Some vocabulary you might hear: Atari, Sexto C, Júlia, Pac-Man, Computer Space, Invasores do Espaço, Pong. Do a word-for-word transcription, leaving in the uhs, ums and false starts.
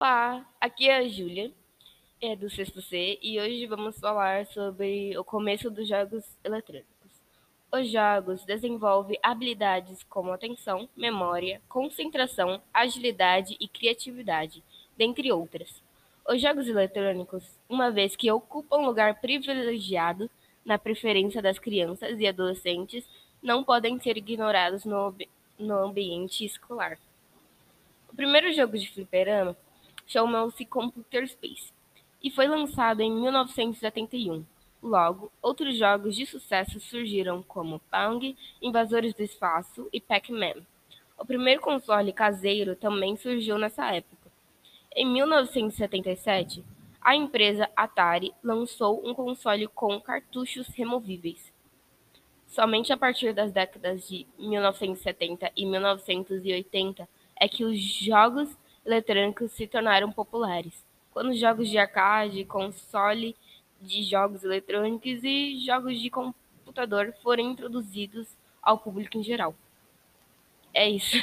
Olá, aqui é a Júlia, é do Sexto C, e hoje vamos falar sobre o começo dos jogos eletrônicos. Os jogos desenvolvem habilidades como atenção, memória, concentração, agilidade e criatividade, dentre outras. Os jogos eletrônicos, uma vez que ocupam lugar privilegiado na preferência das crianças e adolescentes, não podem ser ignorados no, no ambiente escolar. O primeiro jogo de fliperama chamou-se Computer Space e foi lançado em mil novecentos e setenta e um. Logo, outros jogos de sucesso surgiram como Pong, Invasores do Espaço e Pac-Man. O primeiro console caseiro também surgiu nessa época. Em mil novecentos e setenta e sete, a empresa Atari lançou um console com cartuchos removíveis. Somente a partir das décadas de mil novecentos e setenta e mil novecentos e oitenta é que os jogos eletrônicos se tornaram populares, quando jogos de arcade, console de jogos eletrônicos e jogos de computador foram introduzidos ao público em geral. É isso.